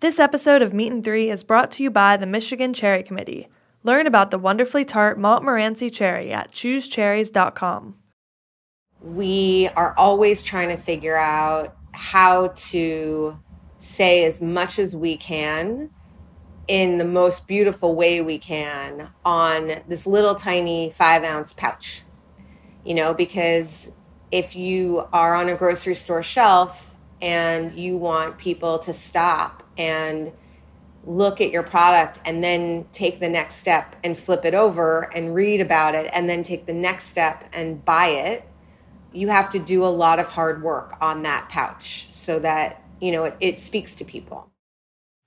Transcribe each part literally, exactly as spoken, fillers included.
This episode of Meat and Three is brought to you by the Michigan Cherry Committee. Learn about the wonderfully tart Montmorency cherry at choose cherries dot com. We are always trying to figure out how to say as much as we can in the most beautiful way we can on this little tiny five ounce pouch. You know, because if you are on a grocery store shelf and you want people to stop and look at your product and then take the next step and flip it over and read about it and then take the next step and buy it, you have to do a lot of hard work on that pouch so that, you know, it, it speaks to people.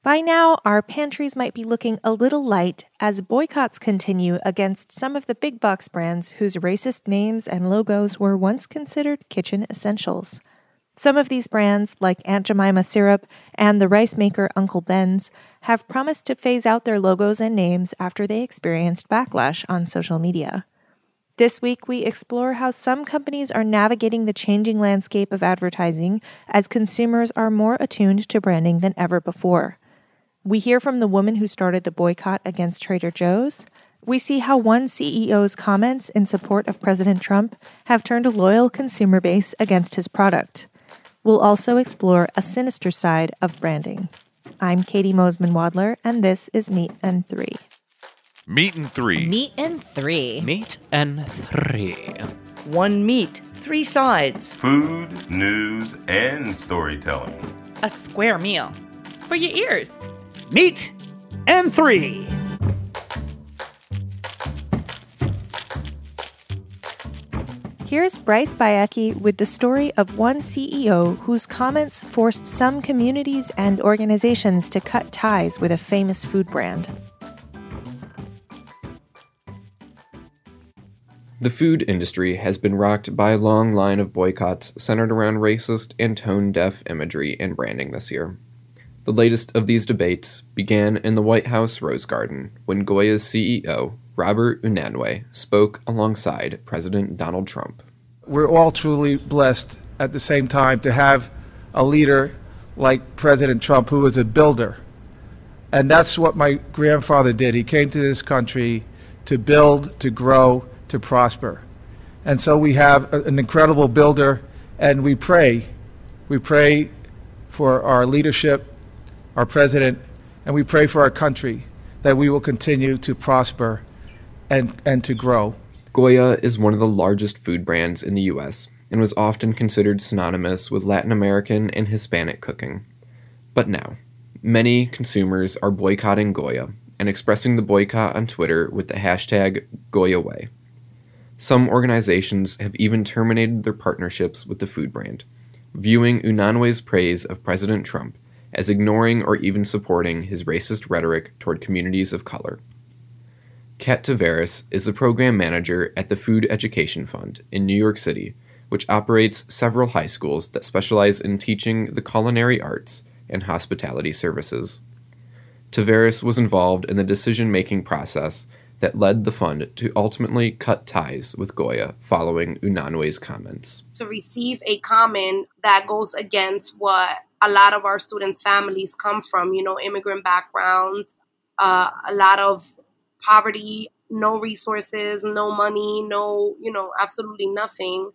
By now, our pantries might be looking a little light as boycotts continue against some of the big box brands whose racist names and logos were once considered kitchen essentials. Some of these brands, like Aunt Jemima Syrup and the rice maker Uncle Ben's, have promised to phase out their logos and names after they experienced backlash on social media. This week, we explore how some companies are navigating the changing landscape of advertising as consumers are more attuned to branding than ever before. We hear from the woman who started the boycott against Trader Joe's. We see how one C E O's comments in support of President Trump have turned a loyal consumer base against his product. We'll also explore a sinister side of branding. I'm Katie Mosman-Wadler, and this is Meat and Three. Meat and Three. Meat and Three. Meat and Three. One meat, three sides. Food, news, and storytelling. A square meal for your ears. Meat and Three. Here's Bryce Baiecki with the story of one C E O whose comments forced some communities and organizations to cut ties with a famous food brand. The food industry has been rocked by a long line of boycotts centered around racist and tone-deaf imagery and branding this year. The latest of these debates began in the White House Rose Garden when Goya's C E O, Robert Unanue, spoke alongside President Donald Trump. We're all truly blessed at the same time to have a leader like President Trump, who was a builder. And that's what my grandfather did. He came to this country to build, to grow, to prosper. And so we have an incredible builder, and we pray. We pray for our leadership, our president, and we pray for our country that we will continue to prosper and and to grow. Goya is one of the largest food brands in the U S and was often considered synonymous with Latin American and Hispanic cooking. But now, many consumers are boycotting Goya and expressing the boycott on Twitter with the hashtag GoyaWay. Some organizations have even terminated their partnerships with the food brand, viewing Unanue's praise of President Trump as ignoring or even supporting his racist rhetoric toward communities of color. Kat Tavares is the program manager at the Food Education Fund in New York City, which operates several high schools that specialize in teaching the culinary arts and hospitality services. Tavares was involved in the decision-making process that led the fund to ultimately cut ties with Goya following Unanue's comments. To receive a comment that goes against what a lot of our students' families come from, you know, immigrant backgrounds, uh, a lot of poverty, no resources, no money, no, you know, absolutely nothing.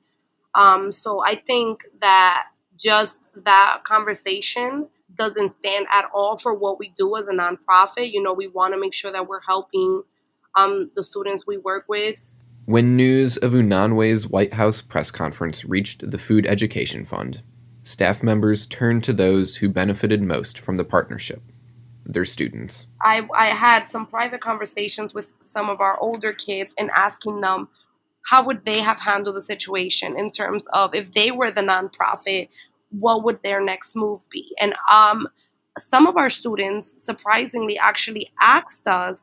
Um, so I think that just that conversation doesn't stand at all for what we do as a nonprofit. You know, we want to make sure that we're helping um, the students we work with. When news of Unanue's White House press conference reached the Food Education Fund, staff members turned to those who benefited most from the partnership, their students. I, I had some private conversations with some of our older kids and asking them how would they have handled the situation in terms of if they were the nonprofit, what would their next move be? And um, some of our students, surprisingly, actually asked us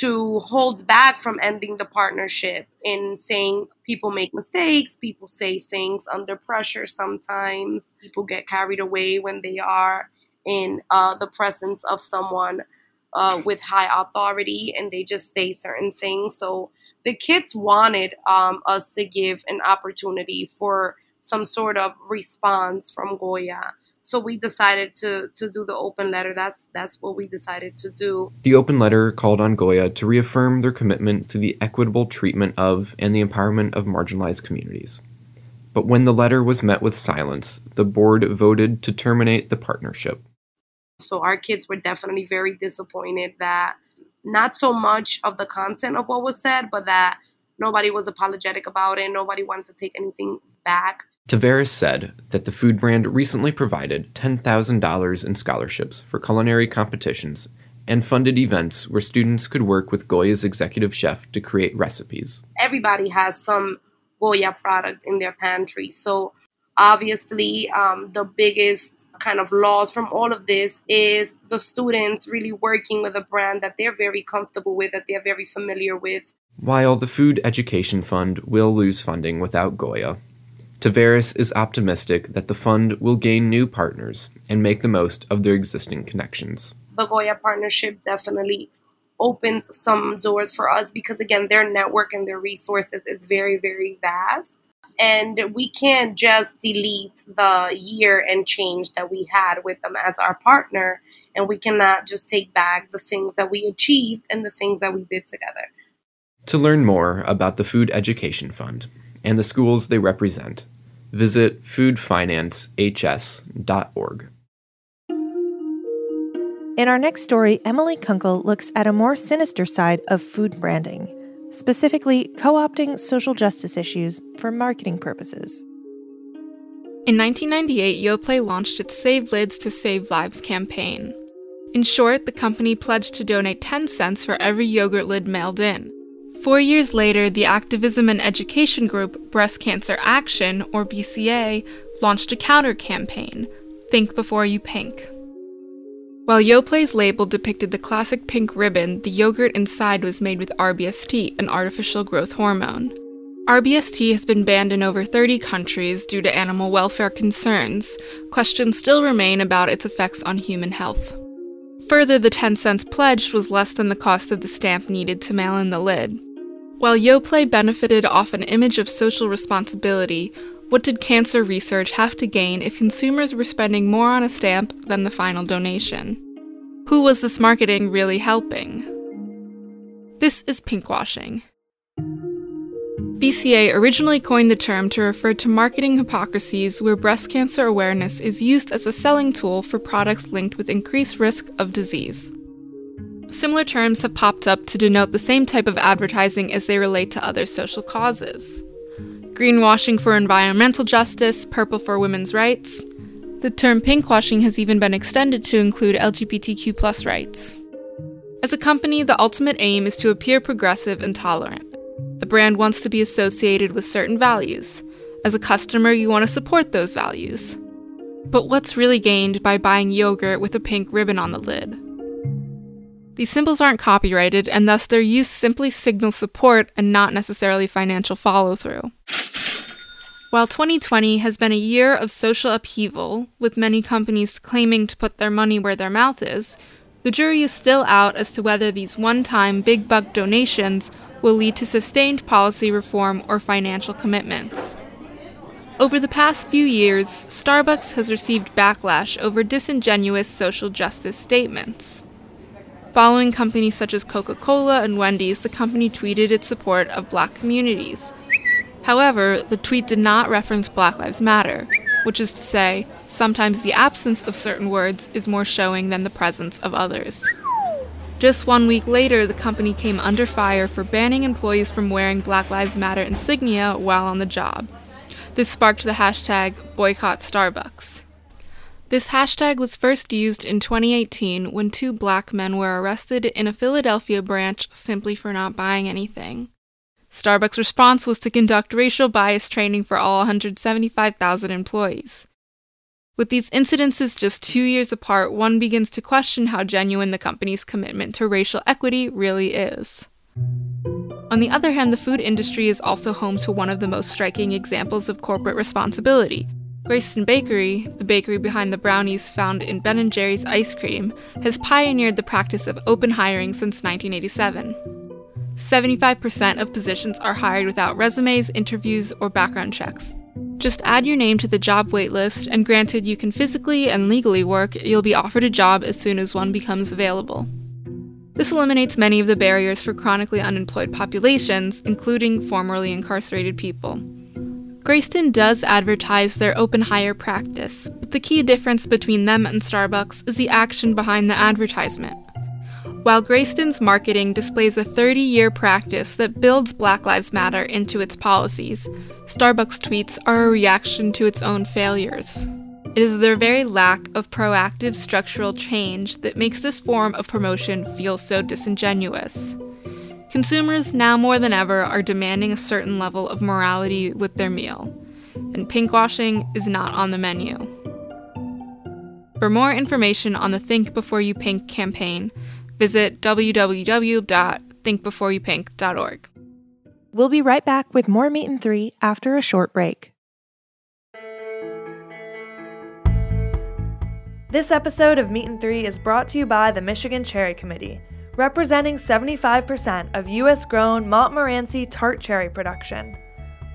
to hold back from ending the partnership in saying people make mistakes, people say things under pressure sometimes, people get carried away when they are in uh, the presence of someone uh, with high authority and they just say certain things. So the kids wanted um, us to give an opportunity for some sort of response from Goya So we decided to to do the open letter. That's that's what we decided to do. The open letter called on Goya to reaffirm their commitment to the equitable treatment of and the empowerment of marginalized communities. But when the letter was met with silence, the board voted to terminate the partnership. So our kids were definitely very disappointed that not so much of the content of what was said, but that nobody was apologetic about it. Nobody wanted to take anything back. Tavares said that the food brand recently provided ten thousand dollars in scholarships for culinary competitions and funded events where students could work with Goya's executive chef to create recipes. Everybody has some Goya product in their pantry. So obviously, um, the biggest kind of loss from all of this is the students really working with a brand that they're very comfortable with, that they're very familiar with. While the Food Education Fund will lose funding without Goya, Tavares is optimistic that the fund will gain new partners and make the most of their existing connections. The Goya partnership definitely opened some doors for us because, again, their network and their resources is very, very vast. And we can't just delete the year and change that we had with them as our partner. And we cannot just take back the things that we achieved and the things that we did together. To learn more about the Food Education Fund and the schools they represent, visit food finance h s dot org. In our next story, Emily Kunkel looks at a more sinister side of food branding, specifically co-opting social justice issues for marketing purposes. In nineteen ninety-eight, Yoplait launched its Save Lids to Save Lives campaign. In short, the company pledged to donate ten cents for every yogurt lid mailed in. Four years later, the activism and education group Breast Cancer Action, or B C A, launched a counter-campaign, Think Before You Pink. While Yoplait's label depicted the classic pink ribbon, the yogurt inside was made with R B S T, an artificial growth hormone. R B S T has been banned in over thirty countries due to animal welfare concerns. Questions still remain about its effects on human health. Further, the ten cents pledged was less than the cost of the stamp needed to mail in the lid. While Yoplait benefited off an image of social responsibility, what did cancer research have to gain if consumers were spending more on a stamp than the final donation? Who was this marketing really helping? This is pinkwashing. B C A originally coined the term to refer to marketing hypocrisies where breast cancer awareness is used as a selling tool for products linked with increased risk of disease. Similar terms have popped up to denote the same type of advertising as they relate to other social causes. Greenwashing for environmental justice, purple for women's rights. The term pinkwashing has even been extended to include L G B T Q plus rights. As a company, the ultimate aim is to appear progressive and tolerant. The brand wants to be associated with certain values. As a customer, you want to support those values. But what's really gained by buying yogurt with a pink ribbon on the lid? These symbols aren't copyrighted, and thus their use simply signals support and not necessarily financial follow-through. While twenty twenty has been a year of social upheaval, with many companies claiming to put their money where their mouth is, the jury is still out as to whether these one-time big-buck donations will lead to sustained policy reform or financial commitments. Over the past few years, Starbucks has received backlash over disingenuous social justice statements. Following companies such as Coca-Cola and Wendy's, the company tweeted its support of Black communities. However, the tweet did not reference Black Lives Matter, which is to say, sometimes the absence of certain words is more showing than the presence of others. Just one week later, the company came under fire for banning employees from wearing Black Lives Matter insignia while on the job. This sparked the hashtag boycott Starbucks. This hashtag was first used in twenty eighteen when two black men were arrested in a Philadelphia branch simply for not buying anything. Starbucks' response was to conduct racial bias training for all one hundred seventy-five thousand employees. With these incidences just two years apart, one begins to question how genuine the company's commitment to racial equity really is. On the other hand, the food industry is also home to one of the most striking examples of corporate responsibility. Greyston Bakery, the bakery behind the brownies found in Ben and Jerry's ice cream, has pioneered the practice of open hiring since nineteen eighty-seven. seventy-five percent of positions are hired without resumes, interviews, or background checks. Just add your name to the job waitlist, and granted you can physically and legally work, you'll be offered a job as soon as one becomes available. This eliminates many of the barriers for chronically unemployed populations, including formerly incarcerated people. Greyston does advertise their open hire practice, but the key difference between them and Starbucks is the action behind the advertisement. While Greyston's marketing displays a thirty-year practice that builds Black Lives Matter into its policies, Starbucks tweets are a reaction to its own failures. It is their very lack of proactive structural change that makes this form of promotion feel so disingenuous. Consumers now more than ever are demanding a certain level of morality with their meal, and pinkwashing is not on the menu. For more information on the Think Before You Pink campaign, visit w w w dot think before you pink dot org. We'll be right back with more Meet and Three after a short break. This episode of Meet and Three is brought to you by the Michigan Cherry Committee, representing seventy-five percent of U S-grown Montmorency tart cherry production.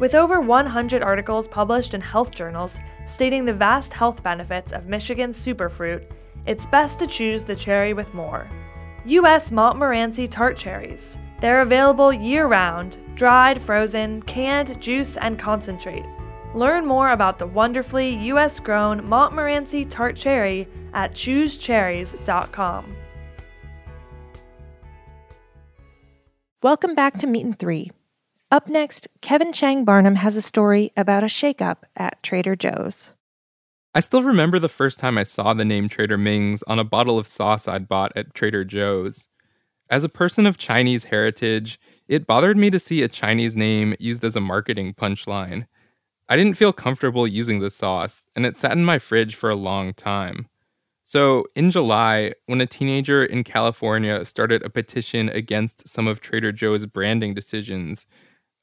With over one hundred articles published in health journals stating the vast health benefits of Michigan's superfruit, it's best to choose the cherry with more. U S Montmorency tart cherries. They're available year-round, dried, frozen, canned, juice, and concentrate. Learn more about the wonderfully U S-grown Montmorency tart cherry at choose cherries dot com. Welcome back to Meet and Three. Up next, Kevin Chang Barnum has a story about a shakeup at Trader Joe's. I still remember the first time I saw the name Trader Ming's on a bottle of sauce I'd bought at Trader Joe's. As a person of Chinese heritage, it bothered me to see a Chinese name used as a marketing punchline. I didn't feel comfortable using the sauce, and it sat in my fridge for a long time. So, in July, when a teenager in California started a petition against some of Trader Joe's branding decisions,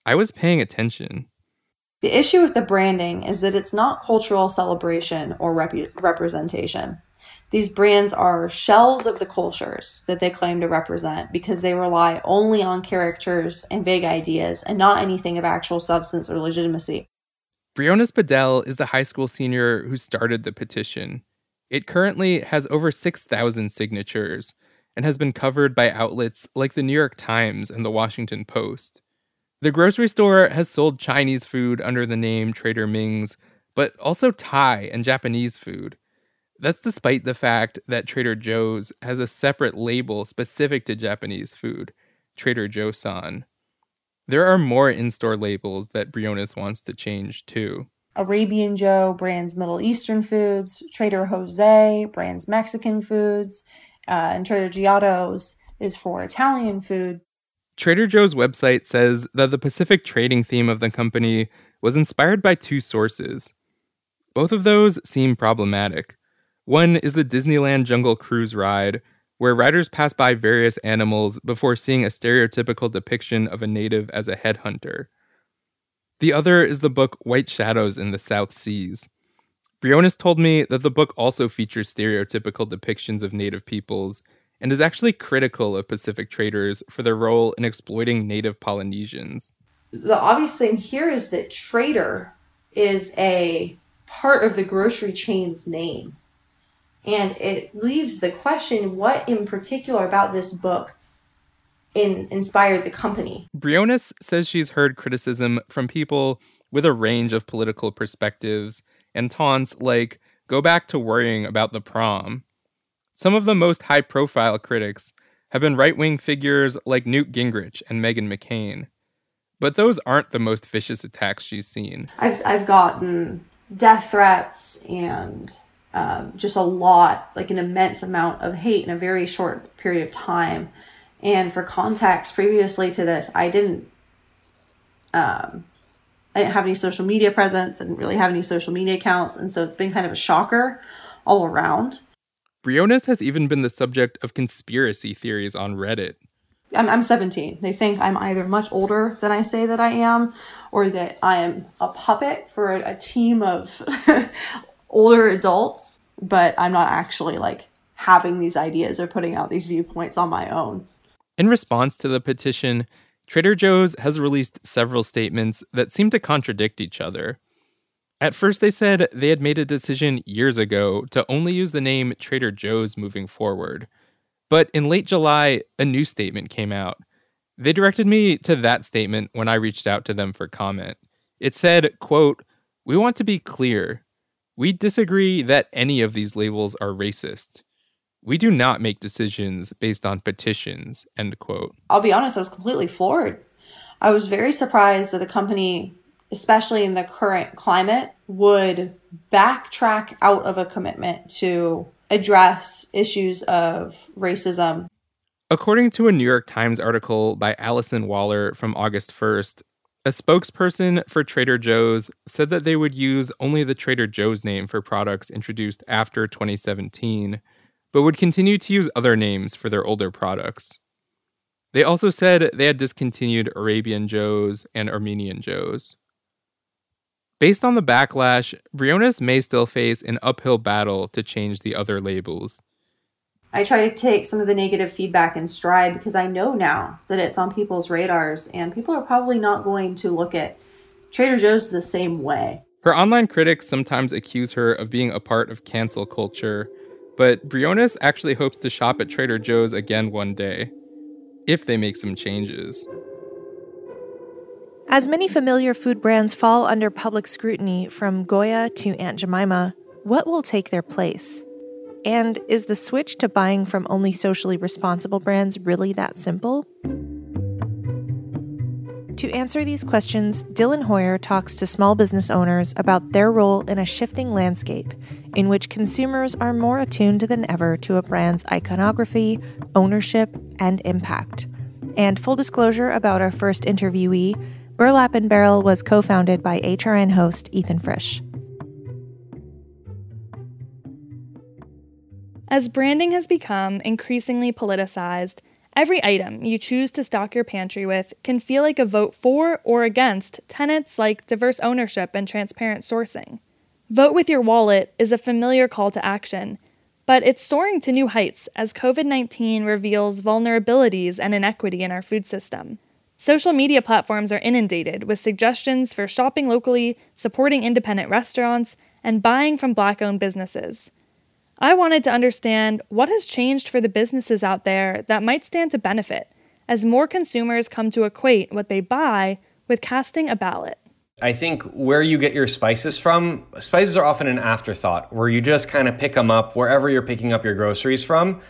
I was paying attention. The issue with the branding is that it's not cultural celebration or rep- representation. These brands are shells of the cultures that they claim to represent because they rely only on characters and vague ideas and not anything of actual substance or legitimacy. Briones Padel is the high school senior who started the petition. It currently has over six thousand signatures and has been covered by outlets like the New York Times and the Washington Post. The grocery store has sold Chinese food under the name Trader Ming's, but also Thai and Japanese food. That's despite the fact that Trader Joe's has a separate label specific to Japanese food, Trader Joe-san. There are more in-store labels that Briones wants to change too. Arabian Joe brands Middle Eastern foods, Trader Jose brands Mexican foods, uh, and Trader Giotto's is for Italian food. Trader Joe's website says that the Pacific trading theme of the company was inspired by two sources. Both of those seem problematic. One is the Disneyland Jungle Cruise ride, where riders pass by various animals before seeing a stereotypical depiction of a native as a headhunter. The other is the book White Shadows in the South Seas. Briones told me that the book also features stereotypical depictions of native peoples, and is actually critical of Pacific traders for their role in exploiting native Polynesians. The obvious thing here is that Trader is a part of the grocery chain's name. And it leaves the question, what in particular about this book in- inspired the company? Briones says she's heard criticism from people with a range of political perspectives and taunts like, go back to worrying about the prom. Some of the most high-profile critics have been right-wing figures like Newt Gingrich and Meghan McCain. But those aren't the most vicious attacks she's seen. I've, I've gotten death threats and uh, just a lot, like an immense amount of hate in a very short period of time. And for context, previously to this, I didn't, um, I didn't have any social media presence. I didn't really have any social media accounts. And so it's been kind of a shocker all around. Briones has even been the subject of conspiracy theories on Reddit. I'm, I'm seventeen. They think I'm either much older than I say that I am, or that I am a puppet for a, a team of older adults, but I'm not actually like having these ideas or putting out these viewpoints on my own. In response to the petition, Trader Joe's has released several statements that seem to contradict each other. At first, they said they had made a decision years ago to only use the name Trader Joe's moving forward. But in late July, a new statement came out. They directed me to that statement when I reached out to them for comment. It said, quote, "We want to be clear. We disagree that any of these labels are racist. We do not make decisions based on petitions," end quote. I'll be honest, I was completely floored. I was very surprised that a company, especially in the current climate, would backtrack out of a commitment to address issues of racism. According to a New York Times article by Allison Waller from August first, a spokesperson for Trader Joe's said that they would use only the Trader Joe's name for products introduced after twenty seventeen, but would continue to use other names for their older products. They also said they had discontinued Arabian Joe's and Armenian Joe's. Based on the backlash, Briones may still face an uphill battle to change the other labels. I try to take some of the negative feedback in stride because I know now that it's on people's radars and people are probably not going to look at Trader Joe's the same way. Her online critics sometimes accuse her of being a part of cancel culture, but Briones actually hopes to shop at Trader Joe's again one day, if they make some changes. As many familiar food brands fall under public scrutiny, from Goya to Aunt Jemima, what will take their place? And is the switch to buying from only socially responsible brands really that simple? To answer these questions, Dylan Hoyer talks to small business owners about their role in a shifting landscape in which consumers are more attuned than ever to a brand's iconography, ownership, and impact. And full disclosure about our first interviewee, Burlap and Barrel was co-founded by H R N host Ethan Frisch. As branding has become increasingly politicized, every item you choose to stock your pantry with can feel like a vote for or against tenets like diverse ownership and transparent sourcing. Vote with your wallet is a familiar call to action, but it's soaring to new heights as covid nineteen reveals vulnerabilities and inequity in our food system. Social media platforms are inundated with suggestions for shopping locally, supporting independent restaurants, and buying from Black-owned businesses. I wanted to understand what has changed for the businesses out there that might stand to benefit as more consumers come to equate what they buy with casting a ballot. I think where you get your spices from, spices are often an afterthought where you just kind of pick them up wherever you're picking up your groceries from.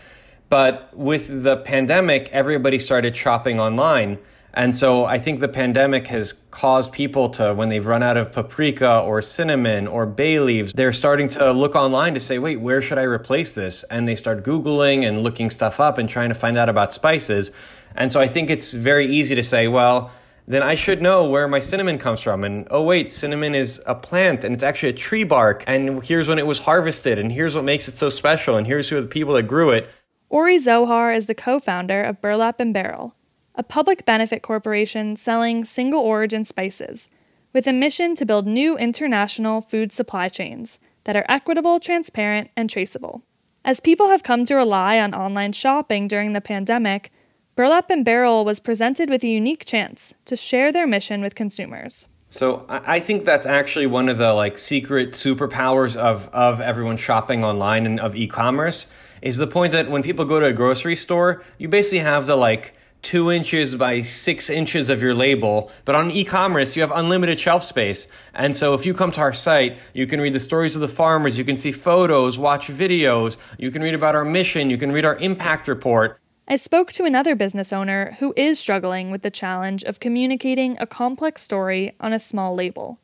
But with the pandemic, everybody started shopping online. And so I think the pandemic has caused people to, when they've run out of paprika or cinnamon or bay leaves, they're starting to look online to say, wait, where should I replace this? And they start Googling and looking stuff up and trying to find out about spices. And so I think it's very easy to say, well, then I should know where my cinnamon comes from. And oh, wait, cinnamon is a plant and it's actually a tree bark. And here's when it was harvested and here's what makes it so special. And here's who are the people that grew it. Ori Zohar is the co-founder of Burlap and Barrel, a public benefit corporation selling single-origin spices, with a mission to build new international food supply chains that are equitable, transparent, and traceable. As people have come to rely on online shopping during the pandemic, Burlap and Barrel was presented with a unique chance to share their mission with consumers. So I think that's actually one of the like secret superpowers of, of everyone shopping online and of e-commerce, is the point that when people go to a grocery store, you basically have the like two inches by six inches of your label. But on e-commerce, you have unlimited shelf space. And so if you come to our site, you can read the stories of the farmers, you can see photos, watch videos, you can read about our mission, you can read our impact report. I spoke to another business owner who is struggling with the challenge of communicating a complex story on a small label.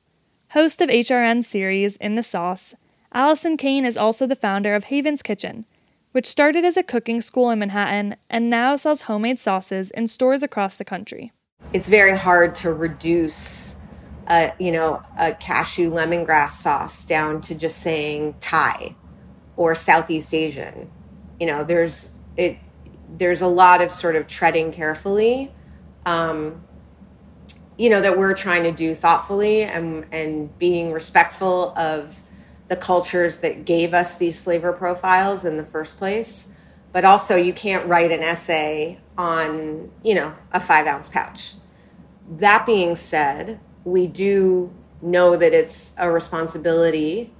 Host of H R N series In the Sauce, Allison Kane is also the founder of Haven's Kitchen, which started as a cooking school in Manhattan and now sells homemade sauces in stores across the country. It's very hard to reduce, a, you know, a cashew lemongrass sauce down to just saying Thai or Southeast Asian. You know, there's it. There's a lot of sort of treading carefully, um, you know, that we're trying to do thoughtfully and and being respectful of the cultures that gave us these flavor profiles in the first place. But also you can't write an essay on, you know, a five ounce pouch. That being said, we do know that it's a responsibility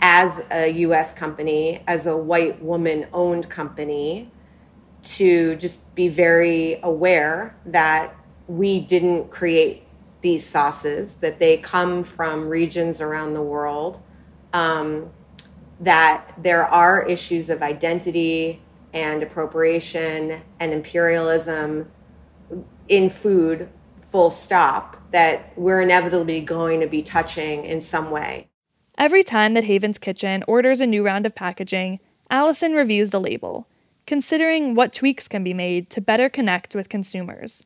as a U S company, as a white woman-owned company, to just be very aware that we didn't create these sauces, that they come from regions around the world, um, that there are issues of identity and appropriation and imperialism in food, full stop, that we're inevitably going to be touching in some way. Every time that Haven's Kitchen orders a new round of packaging, Allison reviews the label, considering what tweaks can be made to better connect with consumers.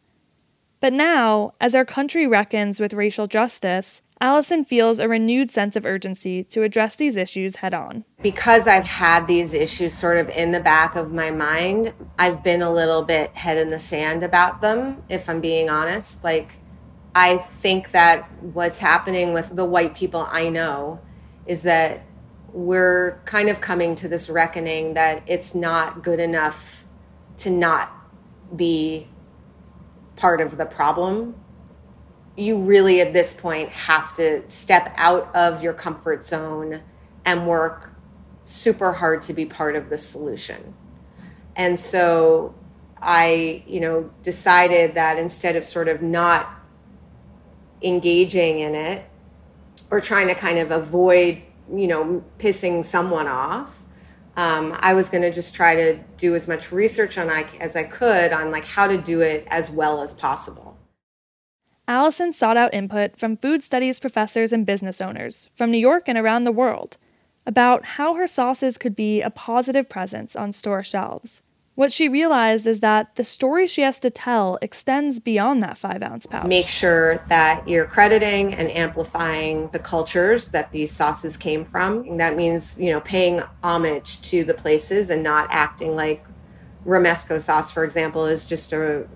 But now, as our country reckons with racial justice, Allison feels a renewed sense of urgency to address these issues head on. Because I've had these issues sort of in the back of my mind, I've been a little bit head in the sand about them, if I'm being honest. Like, I think that what's happening with the white people I know is that we're kind of coming to this reckoning that it's not good enough to not be part of the problem. You really, at this point, have to step out of your comfort zone and work super hard to be part of the solution. And so I, you know, decided that instead of sort of not engaging in it or trying to kind of avoid, you know, pissing someone off, um, I was going to just try to do as much research on I, as I could on like how to do it as well as possible. Allison sought out input from food studies professors and business owners from New York and around the world about how her sauces could be a positive presence on store shelves. What she realized is that the story she has to tell extends beyond that five-ounce pouch. Make sure that you're crediting and amplifying the cultures that these sauces came from. And that means, you know, paying homage to the places and not acting like romesco sauce, for example, is just a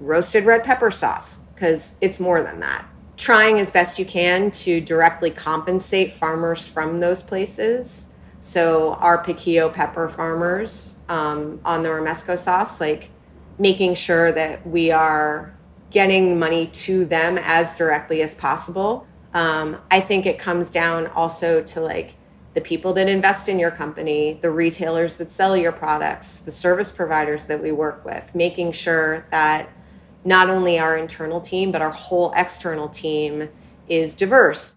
roasted red pepper sauce, because it's more than that. Trying as best you can to directly compensate farmers from those places. So our piquillo pepper farmers um, on the romesco sauce, like making sure that we are getting money to them as directly as possible. Um, I think it comes down also to like the people that invest in your company, the retailers that sell your products, the service providers that we work with, making sure that not only our internal team, but our whole external team is diverse.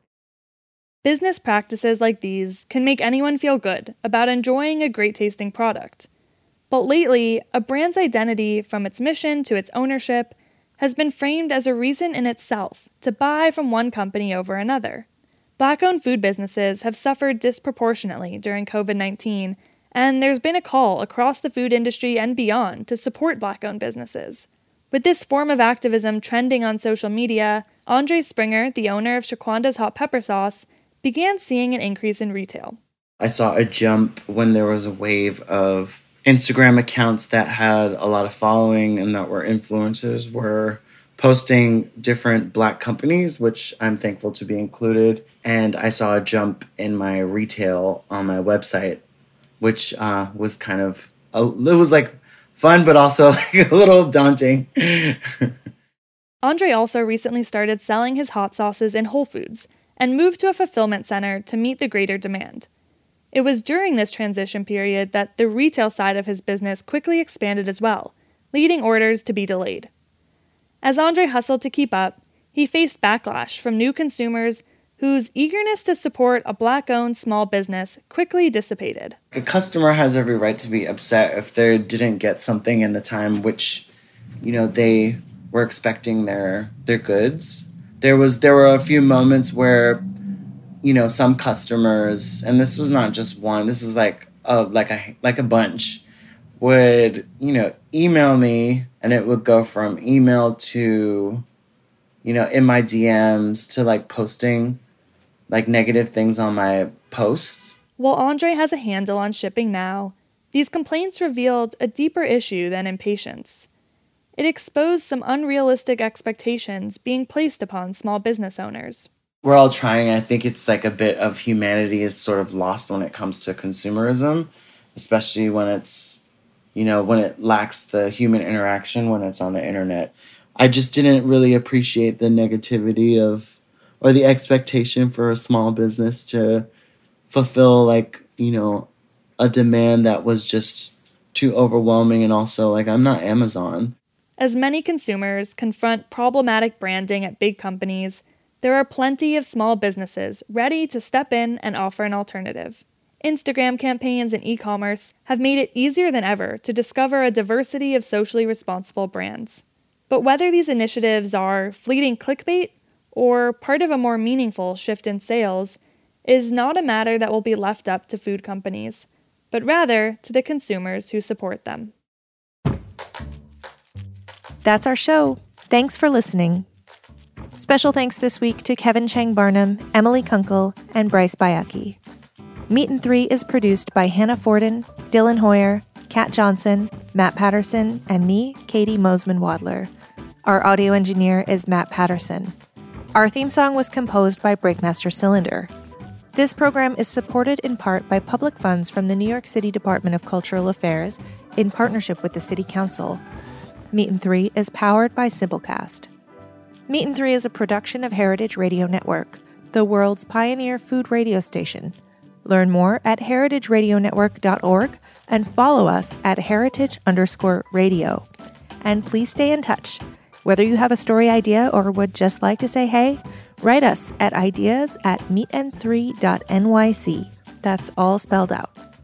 Business practices like these can make anyone feel good about enjoying a great-tasting product. But lately, a brand's identity, from its mission to its ownership, has been framed as a reason in itself to buy from one company over another. Black-owned food businesses have suffered disproportionately during covid nineteen, and there's been a call across the food industry and beyond to support Black-owned businesses. With this form of activism trending on social media, Andre Springer, the owner of Shaquanda's Hot Pepper Sauce, began seeing an increase in retail. I saw a jump when there was a wave of Instagram accounts that had a lot of following and that were influencers were posting different Black companies, which I'm thankful to be included. And I saw a jump in my retail on my website, which uh, was kind of, a, it was like, fun, but also like a little daunting. Andre also recently started selling his hot sauces in Whole Foods and moved to a fulfillment center to meet the greater demand. It was during this transition period that the retail side of his business quickly expanded as well, leading orders to be delayed. As Andre hustled to keep up, he faced backlash from new consumers whose eagerness to support a Black-owned small business quickly dissipated. A customer has every right to be upset if they didn't get something in the time which, you know, they were expecting their their goods. There was there were a few moments where, you know, some customers, and this was not just one, this is like a, like a, like a bunch, would, you know, email me, and it would go from email to, you know, in my D Ms to like posting like negative things on my posts. While Andre has a handle on shipping now, these complaints revealed a deeper issue than impatience. It exposed some unrealistic expectations being placed upon small business owners. We're all trying. I think it's like a bit of humanity is sort of lost when it comes to consumerism, especially when it's, you know, when it lacks the human interaction, when it's on the internet. I just didn't really appreciate the negativity of or the expectation for a small business to fulfill, like, you know, a demand that was just too overwhelming. And also, like, I'm not Amazon. As many consumers confront problematic branding at big companies, there are plenty of small businesses ready to step in and offer an alternative. Instagram campaigns and e-commerce have made it easier than ever to discover a diversity of socially responsible brands. But whether these initiatives are fleeting clickbait or part of a more meaningful shift in sales is not a matter that will be left up to food companies, but rather to the consumers who support them. That's our show. Thanks for listening. Special thanks this week to Kevin Chang Barnum, Emily Kunkel, and Bryce Baiecki. Meet and Three is produced by Hannah Forden, Dylan Hoyer, Kat Johnson, Matt Patterson, and me, Katie Mosman-Wadler. Our audio engineer is Matt Patterson. Our theme song was composed by Breakmaster Cylinder. This program is supported in part by public funds from the New York City Department of Cultural Affairs in partnership with the City Council. Meet and Three is powered by Simplecast. Meet and Three is a production of Heritage Radio Network, the world's pioneer food radio station. Learn more at heritage radio network dot org and follow us at heritage underscore radio. And please stay in touch. Whether you have a story idea or would just like to say hey, write us at ideas at meet and three dot n y c. That's all spelled out.